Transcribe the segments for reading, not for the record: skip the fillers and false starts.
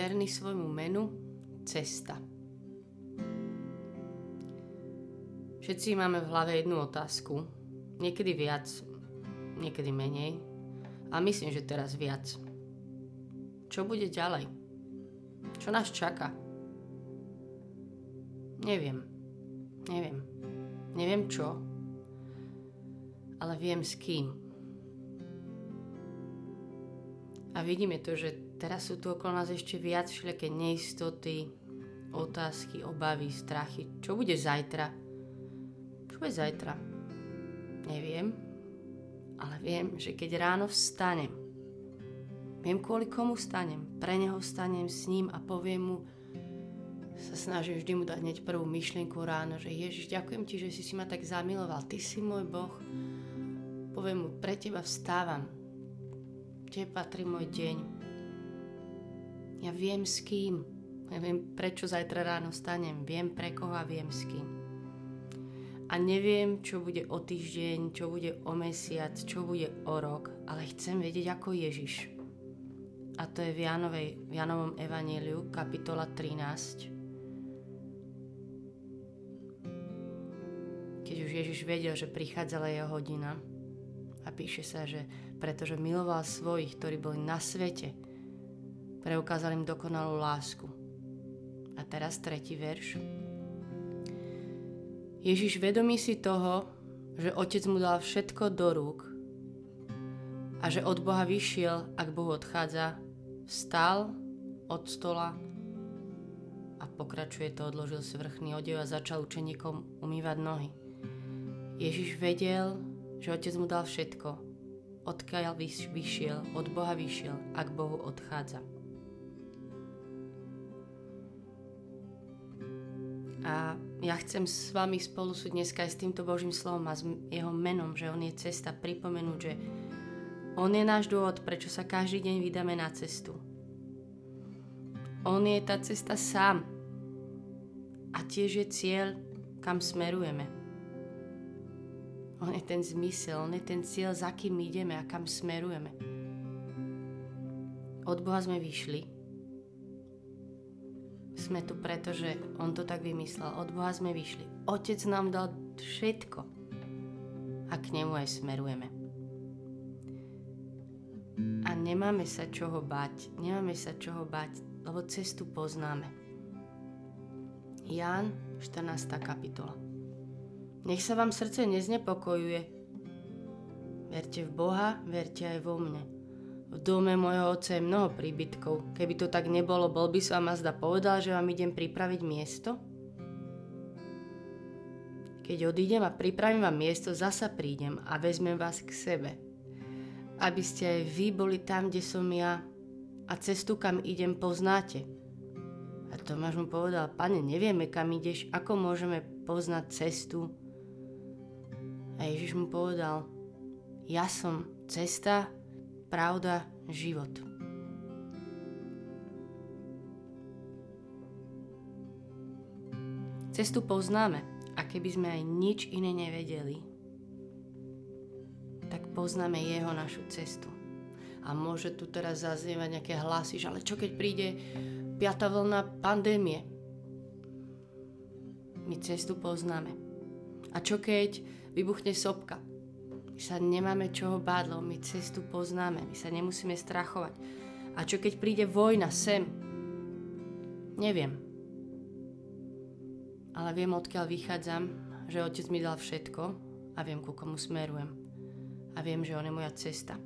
verný svojmu menu, cesta. Všetci máme v hlave jednu otázku, niekedy viac, niekedy menej, a myslím, že teraz viac. Čo bude ďalej? Čo nás čaká? Neviem. Neviem čo, ale viem s kým. A vidíme to, že teraz sú tu okolo nás ešte viac všelijaké neistoty, otázky, obavy, strachy. Čo bude zajtra? Neviem, ale viem, že keď ráno vstanem, viem kvôli komu vstanem, pre neho vstanem s ním a poviem mu, sa snažím vždy mu dať hneď prvú myšlienku ráno, že Ježiš, ďakujem ti, že si ma tak zamiloval, ty si môj Boh. Poviem mu, pre teba vstávam, tebe patrí môj deň. Ja viem s kým, ja viem prečo zajtra ráno vstanem, viem pre koho a viem s kým. A neviem, čo bude o týždeň, čo bude o mesiac, čo bude o rok, ale chcem vedieť ako Ježiš. A to je v Jánovom evaníliu, kapitola 13. Keď už Ježiš vedel, že prichádzala jeho hodina a píše sa, že pretože miloval svojich, ktorí boli na svete, preukázal im dokonalú lásku. A teraz 3. verš. Ježiš vedomý si toho, že Otec mu dal všetko do rúk a že od Boha vyšiel a k Bohu odchádza, vstal od stola a pokračuje to, odložil si vrchný odev a začal učeníkom umývať nohy. Ježiš vedel, že Otec mu dal všetko, odkiaľ vyšiel, od Boha vyšiel a k Bohu odchádza. A ja chcem s vami spolu sú dneska aj s týmto Božím slovom a s jeho menom, že on je cesta, pripomenúť, že on je náš dôvod, prečo sa každý deň vydáme na cestu. On je tá cesta sám a tiež je cieľ, kam smerujeme. On je ten zmysel, on je ten cieľ, za kým ideme a kam smerujeme. Od Boha sme vyšli. Sme tu preto, že on to tak vymyslel. Od Boha sme vyšli. Otec nám dal všetko. A k nemu aj smerujeme. A nemáme sa čoho báť. Lebo cestu poznáme. Ján, 14. kapitola. Nech sa vám srdce neznepokojuje. Verte v Boha, verte aj vo mne. V dome mojho otca je mnoho príbytkov. Keby to tak nebolo, bol by som vám azda povedal, že vám idem pripraviť miesto? Keď odídem a pripravím vám miesto, zasa prídem a vezmem vás k sebe. Aby ste aj vy boli tam, kde som ja a cestu, kam idem, poznáte. A Tomáš mu povedal, Pane, nevieme, kam ideš, ako môžeme poznať cestu? A Ježiš mu povedal, ja som cesta, pravda, život. Cestu poznáme a keby sme aj nič iné nevedeli, tak poznáme jeho našu cestu. A môže tu teraz zaznievať nejaké hlasy, že ale čo keď príde 5. vlna pandémie? My cestu poznáme. A čo keď vybuchne sopka? My sa nemáme čoho báť, lebo my cestu poznáme, my sa nemusíme strachovať. A čo keď príde vojna sem? Neviem. Ale viem, odkiaľ vychádzam, že Otec mi dal všetko a viem, ku komu smerujem. A viem, že on je moja cesta.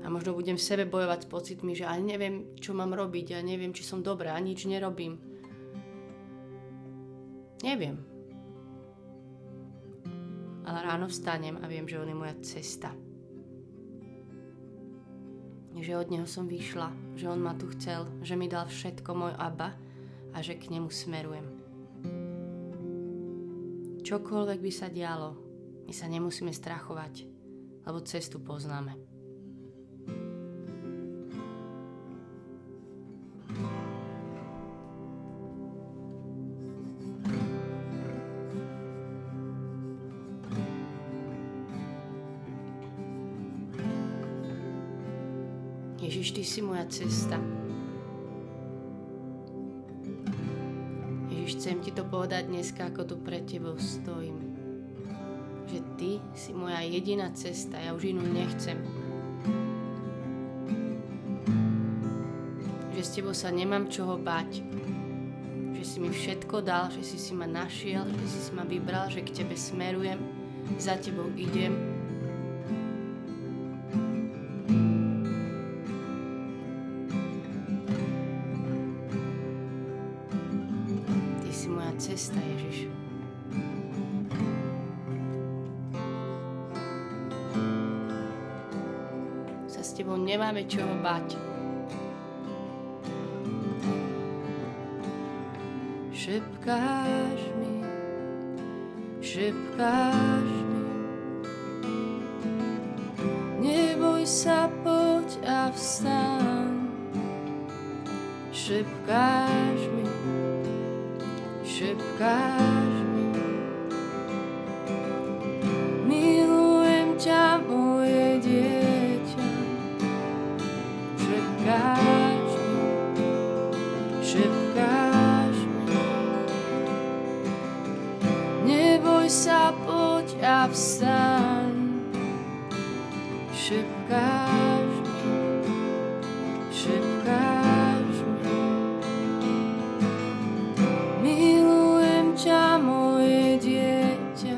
A možno budem v sebe bojovať s pocitmi, že aj neviem, čo mám robiť, ja neviem, či som dobrá, a nič nerobím. Neviem. Ale ráno vstanem a viem, že on je moja cesta. Že od neho som vyšla, že on ma tu chcel, že mi dal všetko môj Abba a že k nemu smerujem. Čokoľvek by sa dialo, my sa nemusíme strachovať, lebo cestu poznáme. Ježiš, ty si moja cesta. chcem ti to povedať dneska, ako tu pred tebou stojím. Že ty si moja jediná cesta, ja už inú nechcem. Že s tebou sa nemám čoho báť. Že si mi všetko dal, že si ma našiel, že si ma vybral, že k tebe smerujem, za tebou idem. Ty si moja cesta, Ježiš. Sa s tebou nemáme čoho báť. Šepkáš mi, neboj sa, poď a vstaň. Šepkáš mi, milujem ťa, moje dieťa. Šepkáš mi. Neboj sa, poď a vstaň. Šepkáš mi. Milujem ťa, moje dieťa.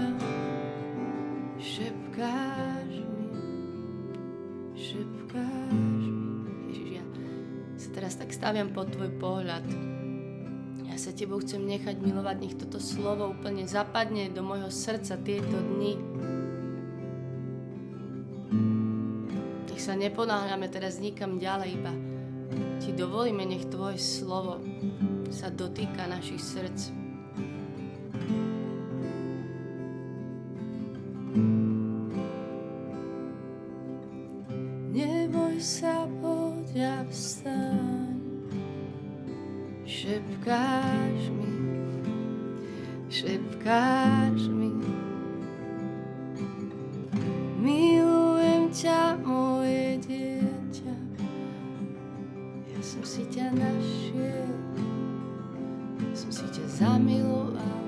Šepkáš mi. Ježiš, ja sa teraz tak staviam pod tvoj pohľad. Ja sa tebou chcem nechať milovať, nech toto slovo úplne zapadne do mojho srdca tieto dni. Nech sa neponáhľame teraz nikam ďalej, iba ti dovolíme, nech tvoje slovo sa dotýka našich srdc. Neboj sa, poď a vstaň. Šepkáš mi, milujem ťa, moje dieťa. Ja som si ťa našiel, som si ťa zamiloval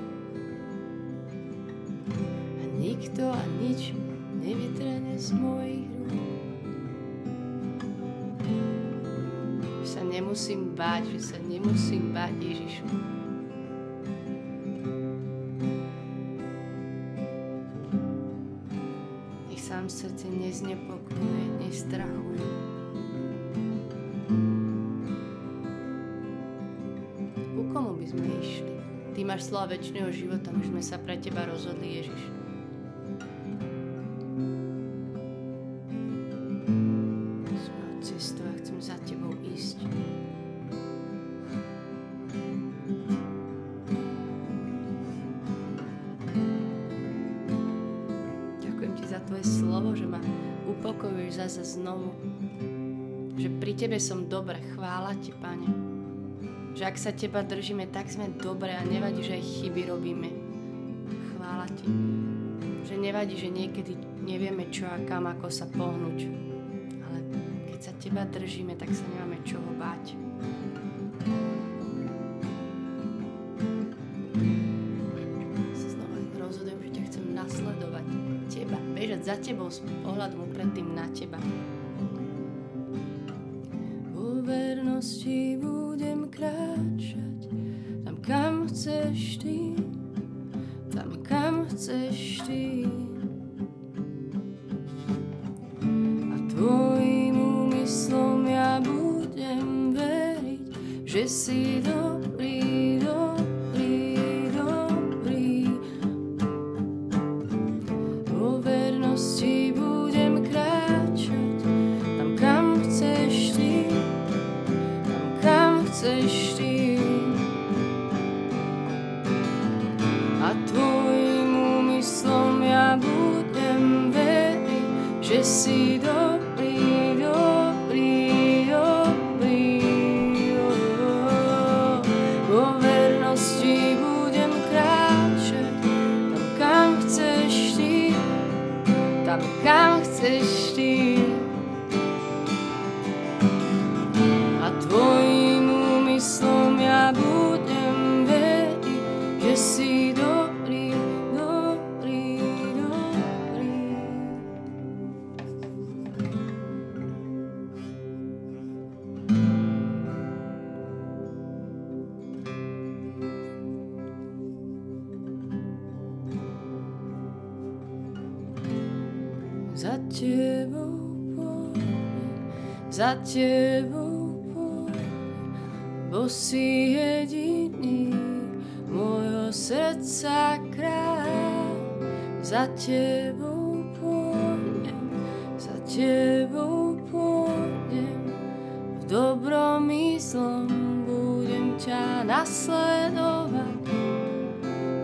a nikto a nič nevytrhne z mojich rúk. Že sa nemusím báť, Ježišu. Nech sa vám srdce neznepokojuje, nestrachuje. Ku komu by sme išli? Ty máš slovo večného života, my sme sa pre teba rozhodli, Ježiš. Znovu, že pri tebe som dobre, chvála ti, Pane, že ak sa teba držíme, tak sme dobre a nevadí, že aj chyby robíme, chvála ti, že nevadí, že niekedy nevieme čo a kam, ako sa pohnúť, ale keď sa teba držíme, tak sa nemáme čoho báť. Za tebou s pohľadom predtým na teba. Vo vernosti budem kráčať tam kam chceš ty. A tvojim úmyslom ja budem veriť, že si a tvojim úmyslom tebou pôjdem, za tebou pôjdem, bo si jediný, môjho srdca kráľ. Za tebou pôjdem, za tebou pôjdem, v dobrom i zlom budem ťa nasledovať.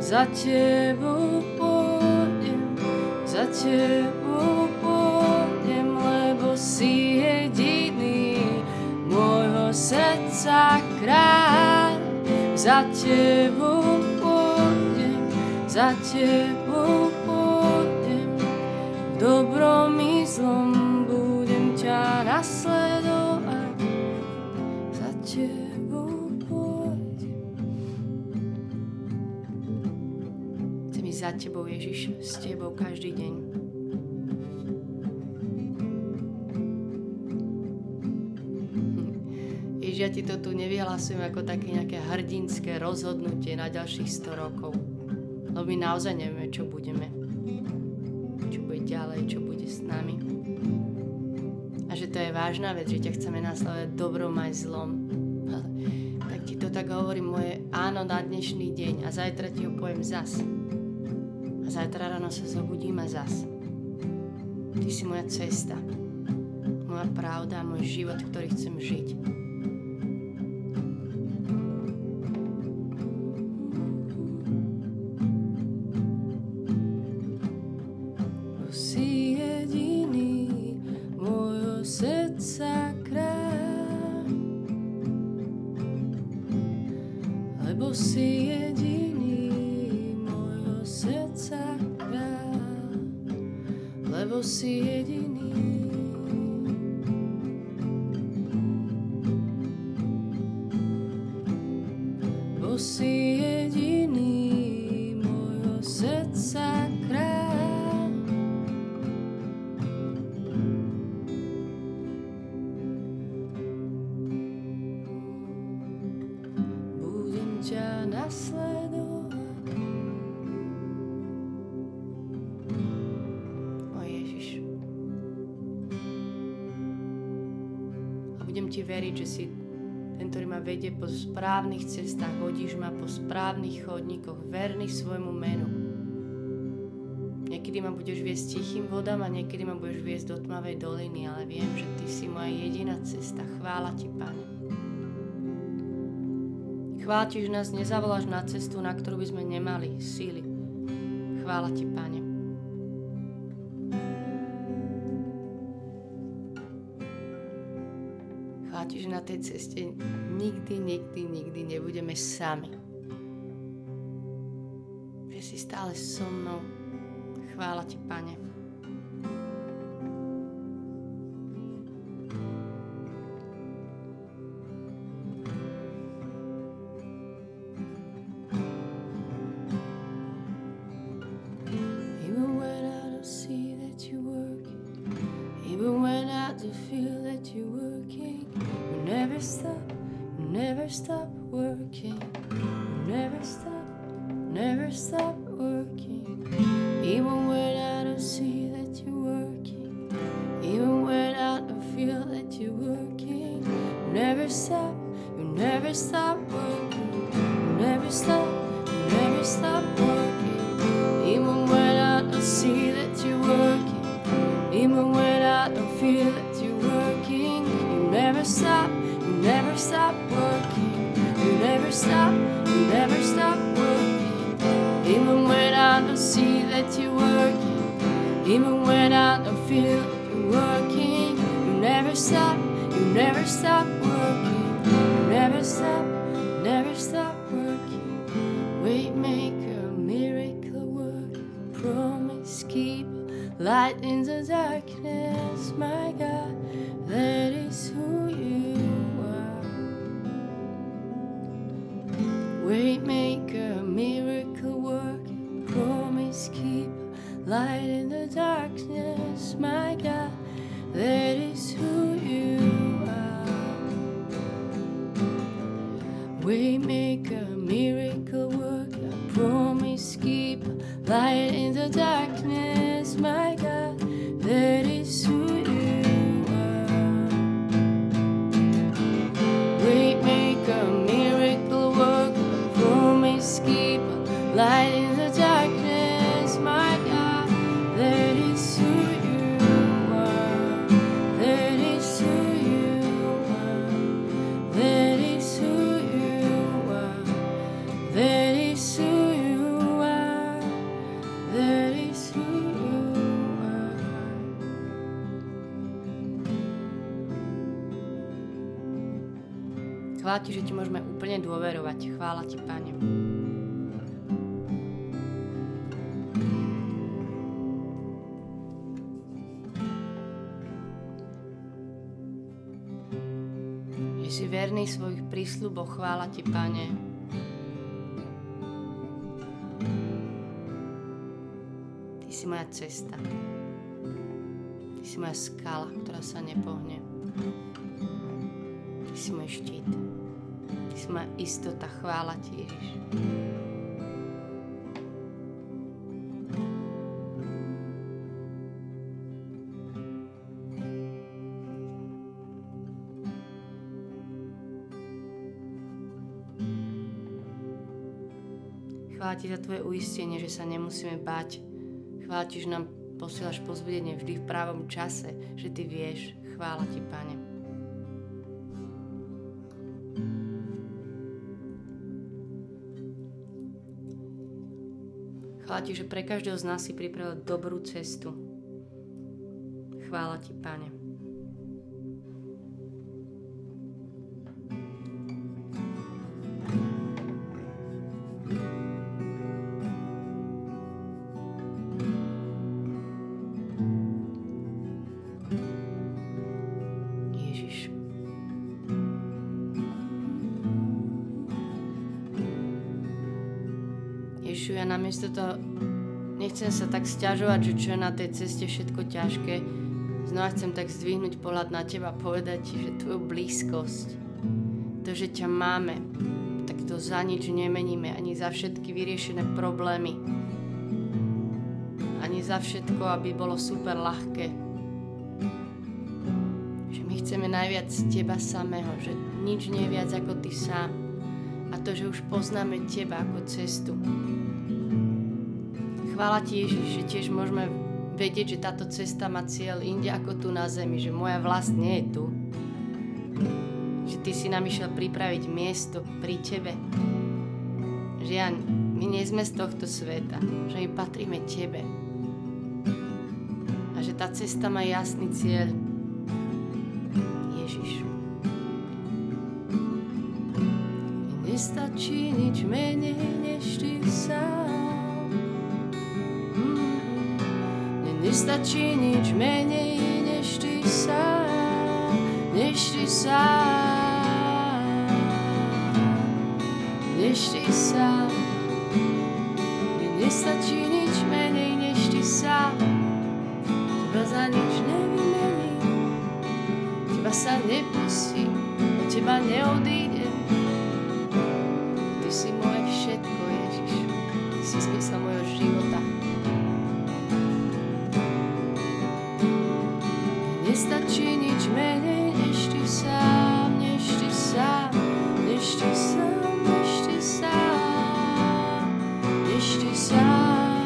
Za tebou pôjdem, za tebou pôjdem, lebo si jediný, môjho srdca kráľ. Za tebou pôjdem, za tebou pôjdem, v dobrom i zlom budem ťa nasledovať. Za tebou pôjdem. Chcem ísť za tebou, Ježiš, s tebou každý deň. Ja ti to tu nevyhlasujem ako také nejaké hrdinské rozhodnutie na ďalších 100 rokov. Lebo my naozaj nevieme, čo budeme. Čo bude ďalej, čo bude s nami. A že to je vážna vec, že ťa chceme nasledovať dobrom aj zlom. Ale tak ti to tak hovorím moje áno na dnešný deň a zajtra ti ho poviem zas. A zajtra ráno sa zobudím a zas. Ty si moja cesta, moja pravda, môj život, ktorý chcem žiť. Lebo si jediný, môjho srdca kráľ, lebo si jediný. Lebo si jediný, môjho srdca kráľ. Ťa nasledovať. O Ježiš. A budem ti veriť, že si ten, ktorý ma vedie po správnych cestách, vodíš ma po správnych chodníkoch, verný svojmu menu. Niekedy ma budeš viesť tichým vodám a niekedy ma budeš viesť do tmavej doliny, ale viem, že ty si moja jediná cesta. Chvála ti, Pane. Chvála ti, že nás nezavoláš na cestu, na ktorú by sme nemali síly. Chvála ti, Pane. Chvála ti, že na tej ceste nikdy nebudeme sami. Že si stále so mnou. Chvála ti, Pane. Stop working, never stop working. Even when I don't see that you're working, even when I don't feel that you're working, never stop working, never stop working. Even when I don't see that you're working, even when I don't feel that you're working, you never stop working, you never stop working. Even when I don't see that you're working, even when I don't feel you're working, you never stop working, you never stop working. Waymaker, miracle worker, promise keeper, light in the darkness, my God, that is who you are. Waymaker, miracle worker, promise keeper, light in the darkness, my God, that is who you are. Waymaker, miracle worker, promise keeper, light in the darkness, my God, that is lighting the darkness, my God, that is who you are, that is who you are, that is who you are, that is who you are, that is who you are. Chvála ti, že ti môžeme úplne dôverovať. Chvála ti, Pane. Si verný svojich prísľuboch, chvála ti, Pane. Ty si moja cesta. Ty si moja skala, ktorá sa nepohne. Ty si môj štít. Ty si moja istota, chvála ti, Ježiš. Chvála ti za tvoje uistenie, že sa nemusíme báť. Chvála ti, že nám posielaš pozbudenie vždy v právom čase, že ty vieš. Chvála ti, Pane. Chvála ti, že pre každého z nás si pripravil dobrú cestu. Chvála ti, Pane. Ježišu, ja namiesto toho nechcem sa tak sťažovať, že čo je na tej ceste všetko ťažké. Znova chcem tak zdvihnúť pohľad na teba a povedať ti, že tvoju blízkosť, to, že ťa máme, tak to za nič nemeníme, ani za všetky vyriešené problémy, ani za všetko, aby bolo super ľahké. Že my chceme najviac teba samého, že nič nie je viac ako ty sám. A to, že už poznáme teba ako cestu. Chvála ti, Ježiš, že tiež môžeme vedieť, že táto cesta má cieľ inde ako tu na zemi, že moja vlast nie je tu. Že ty si nám išiel pripraviť miesto pri tebe. Že ja, my nie sme z tohto sveta, že my patríme tebe. A že tá cesta má jasný cieľ. Ježiš. Nestačí nič menej než ty sám. Nestačí nič menej než ty sám, než ty sám, než ty sám. Nestačí nič menej než ty sám. Teba za nič nevymení, teba sa nepustí, od teba neodíde. Ty si moje všetko, Ježiš. Ty si zmysel mojho života. Nestačí nič menej, než ty sám, než ty sám, než ty sám, než ty sám, než ty sám.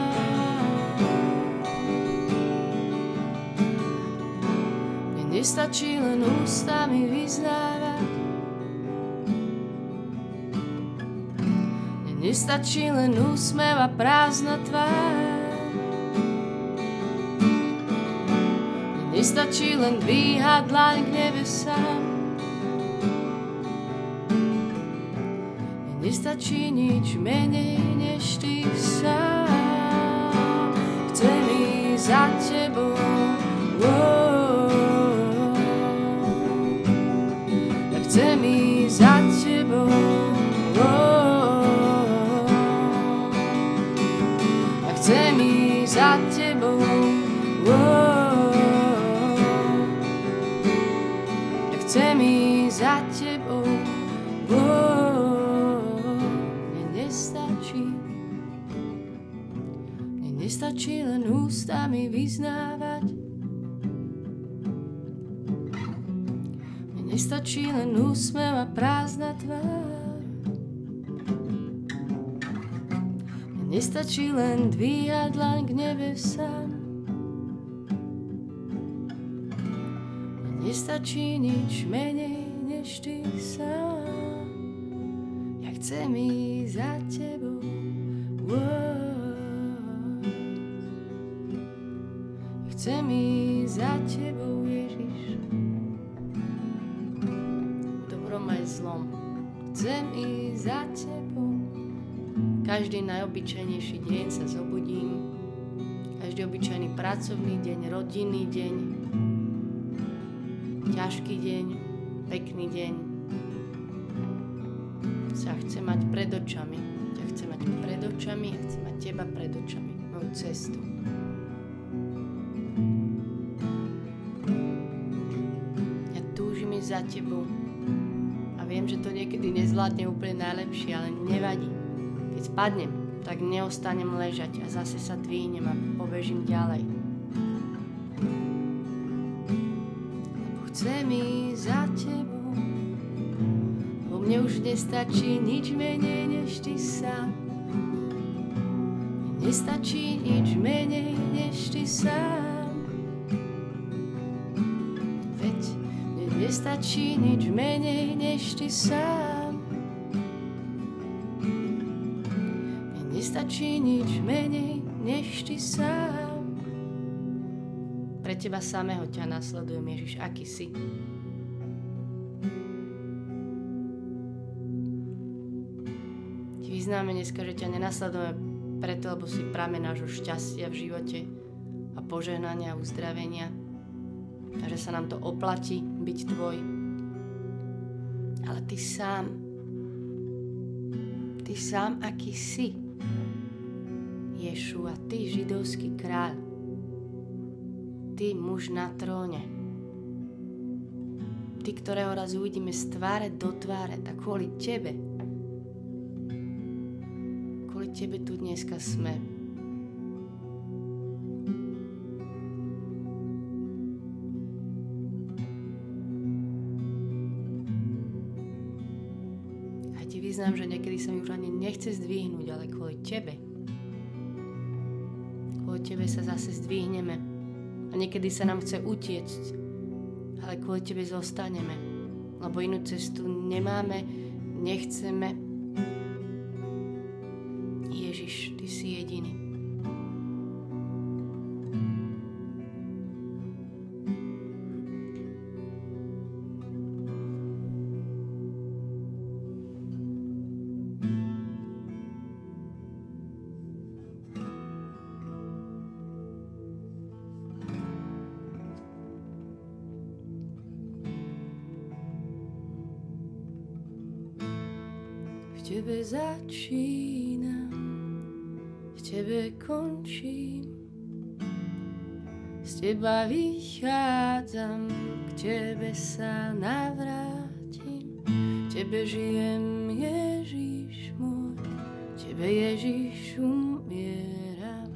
Nestačí len ústami vyznávať, nestačí len úsmev a prázdna tvár. Nestačí len dvíhať dlaň k nebesám. Nestačí nič menej než ty sám. Chcem ísť za tebou, oh. Tak chcem ísť za tebou, oh. Chcem ísť za tebou, oh. Ja chcem ísť za tebou, oh. Mne nestačí, len ústami vyznávať. Mne nestačí len úsmev a prázdna tvár. Nestačí len dvíhať dlaň k nebesám. A nestačí nič menej než ty sám. Ja chcem ísť za tebou. Ja chcem ísť za tebou, Ježiš. Dobrom aj zlom. Chcem ísť za tebou. Každý najobyčajnejší deň sa zobudím. Každý obyčajný pracovný deň, rodinný deň, ťažký deň, pekný deň. Sa chcem mať pred očami. Ja chcem mať pred očami, ja chcem mať teba pred očami, moju cestu. Ja túžim ísť za tebou. A viem, že to niekedy nezvládne úplne najlepšie, ale nevadí. Keď spadnem, tak neostanem ležať a zase sa dvihnem a pobežím ďalej. Lebo chcem ísť za tebou, lebo mne už nestačí nič menej než ty sám. Mne nestačí nič menej než ty sám. Veď mne nestačí nič menej než ty sám. Nestačí nič menej než ty sám. Pre teba samého ťa nasledujem, Ježiš, aký si. Ti vyznáme dneska, že ťa nenasledujeme preto, lebo si prameň nášho šťastia v živote a požehnania a uzdravenia. A že sa nám to oplatí byť tvoj. Ale ty sám, aký si. Ješua, ty židovský kráľ, ty muž na tróne, ty, ktorého raz uvidíme z tváre do tváre, tak kvôli tebe tu dneska sme. A ti vyznám, že niekedy sa mi už ani nechce zdvihnúť, ale kvôli tebe. Tebe sa zase zdvihneme a niekedy sa nám chce utiecť, ale kvôli tebe zostaneme, lebo inú cestu nemáme, nechceme. Ježiš, ty si jediný. V tebe začínam, v tebe končím, z teba vychádzam, k tebe sa navrátim. V tebe žijem, Ježiš môj, v tebe, Ježiš, umieram,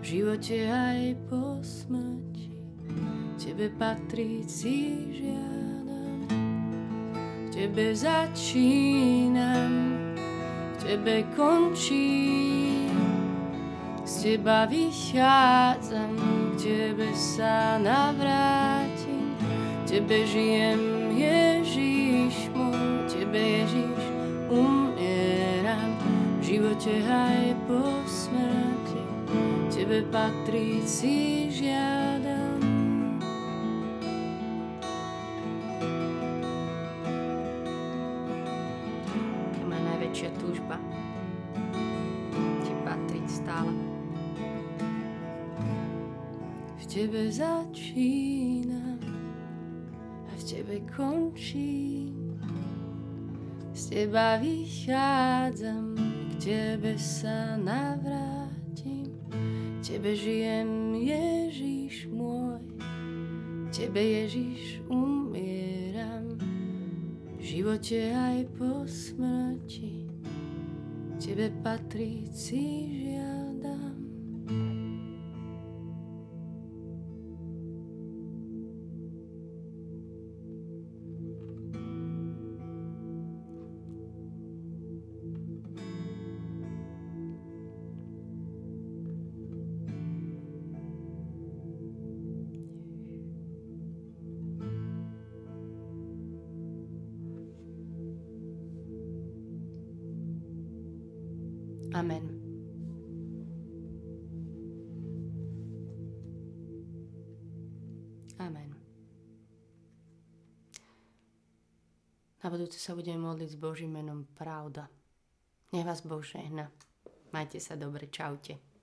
v živote aj po smrti, tebe patrí žiadam. V tebe začínam, tebe končím, z teba vychádzam, k tebe sa navrátim. Tebe žijem, Ježiš môj, tebe, Ježiš, umieram, v živote aj po smrti, tebe patrí si žiadam. Väčšia túžba ti patriť stále. V tebe začínam a v tebe končím, z teba vychádzam, k tebe sa navrátim. V tebe žijem, Ježiš môj, v tebe, Ježiš, umieram, v živote aj po smrti, tebe patrí, si žiadam. Amen. Amen. Na budúce sa budeme modliť s Božím menom Pravda. Nech vás Boh žehna. Majte sa dobre. Čaute.